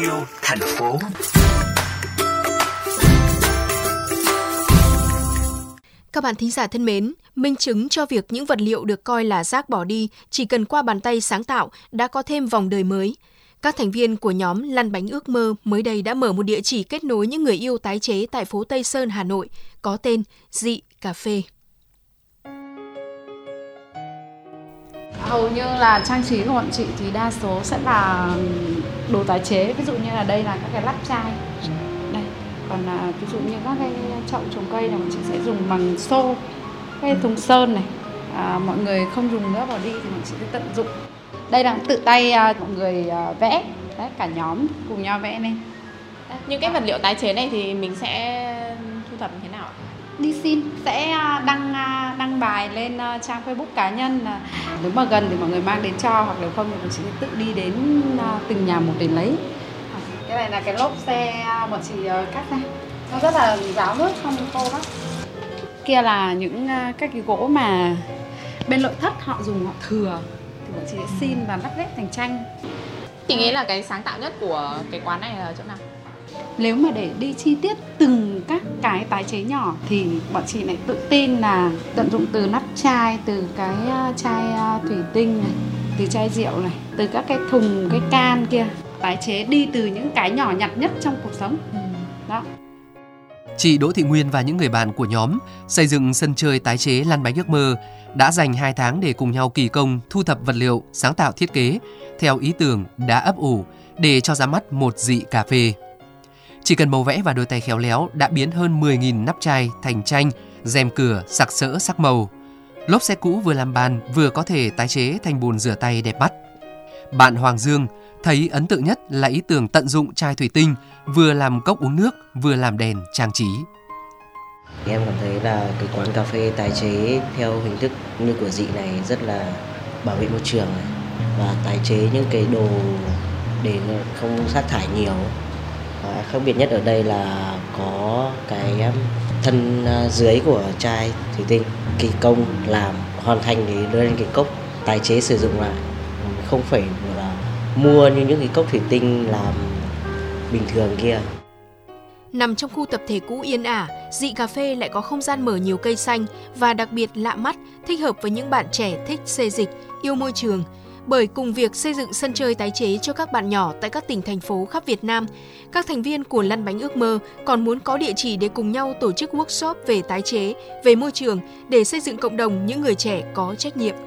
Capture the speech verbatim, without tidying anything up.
yêu thành phố. Các bạn thính giả thân mến, minh chứng cho việc những vật liệu được coi là rác bỏ đi chỉ cần qua bàn tay sáng tạo đã có thêm vòng đời mới. Các thành viên của nhóm Lăn Bánh Ước Mơ mới đây đã mở một địa chỉ kết nối những người yêu tái chế tại phố Tây Sơn, Hà Nội, có tên Dị Cà Phê. Hầu như là trang trí của bọn chị thì đa số sẽ là đồ tái chế, ví dụ như là đây là các cái lắp chai. Đây, còn là ví dụ như các cái chậu trồng cây này bọn chị sẽ dùng bằng xô, cái thùng sơn này. À, mọi người không dùng nữa bỏ đi thì bọn chị sẽ tận dụng. Đây là tự tay mọi người vẽ, đấy, cả nhóm cùng nhau vẽ lên. Những cái vật liệu tái chế này thì mình sẽ thu thập như thế nào? Đi xin sẽ đăng đăng bài lên trang Facebook cá nhân, nếu mà gần thì mọi người mang đến cho, hoặc nếu không thì mình chỉ tự đi đến từng nhà một để lấy. Cái này là cái lốp xe bọn chị cắt này, nó rất là ráo nước, không khô lắm. Kia là những các cái gỗ mà bên nội thất họ dùng, họ thừa thì bọn chị sẽ xin và lắp ghép thành tranh. Chị nghĩ là cái sáng tạo nhất của cái quán này là chỗ nào? Nếu mà để đi chi tiết từng các cái tái chế nhỏ thì bọn chị lại tự tin là tận dụng từ nắp chai, từ cái chai thủy tinh này, từ chai rượu này, từ các cái thùng, cái can kia. Tái chế đi từ những cái nhỏ nhặt nhất trong cuộc sống. Đó. Chị Đỗ Thị Nguyên và những người bạn của nhóm xây dựng sân chơi tái chế Lăn Bánh Ước Mơ đã dành hai tháng để cùng nhau kỳ công thu thập vật liệu, sáng tạo thiết kế theo ý tưởng đã ấp ủ để cho ra mắt một Dị Cà Phê. Chỉ cần màu vẽ và đôi tay khéo léo đã biến hơn mười nghìn nắp chai thành tranh, rèm cửa sặc sỡ sắc màu. Lốp xe cũ vừa làm bàn vừa có thể tái chế thành bồn rửa tay đẹp mắt. Bạn Hoàng Dương thấy ấn tượng nhất là ý tưởng tận dụng chai thủy tinh, vừa làm cốc uống nước, vừa làm đèn trang trí. Em cảm thấy là cái quán cà phê tái chế theo hình thức như của Dị này rất là bảo vệ môi trường và tái chế những cái đồ để không rác thải nhiều. Và khác biệt nhất ở đây là có cái thân dưới của chai thủy tinh, kỳ công làm hoàn thành để đưa lên cái cốc tái chế sử dụng lại, không phải là mua như những cái cốc thủy tinh làm bình thường kia. Nằm trong khu tập thể cũ yên ả, Dị Cà Phê lại có không gian mở nhiều cây xanh và đặc biệt lạ mắt, thích hợp với những bạn trẻ thích xê dịch, yêu môi trường. Bởi cùng việc xây dựng sân chơi tái chế cho các bạn nhỏ tại các tỉnh, thành phố khắp Việt Nam, các thành viên của Lăn Bánh Ước Mơ còn muốn có địa chỉ để cùng nhau tổ chức workshop về tái chế, về môi trường để xây dựng cộng đồng những người trẻ có trách nhiệm.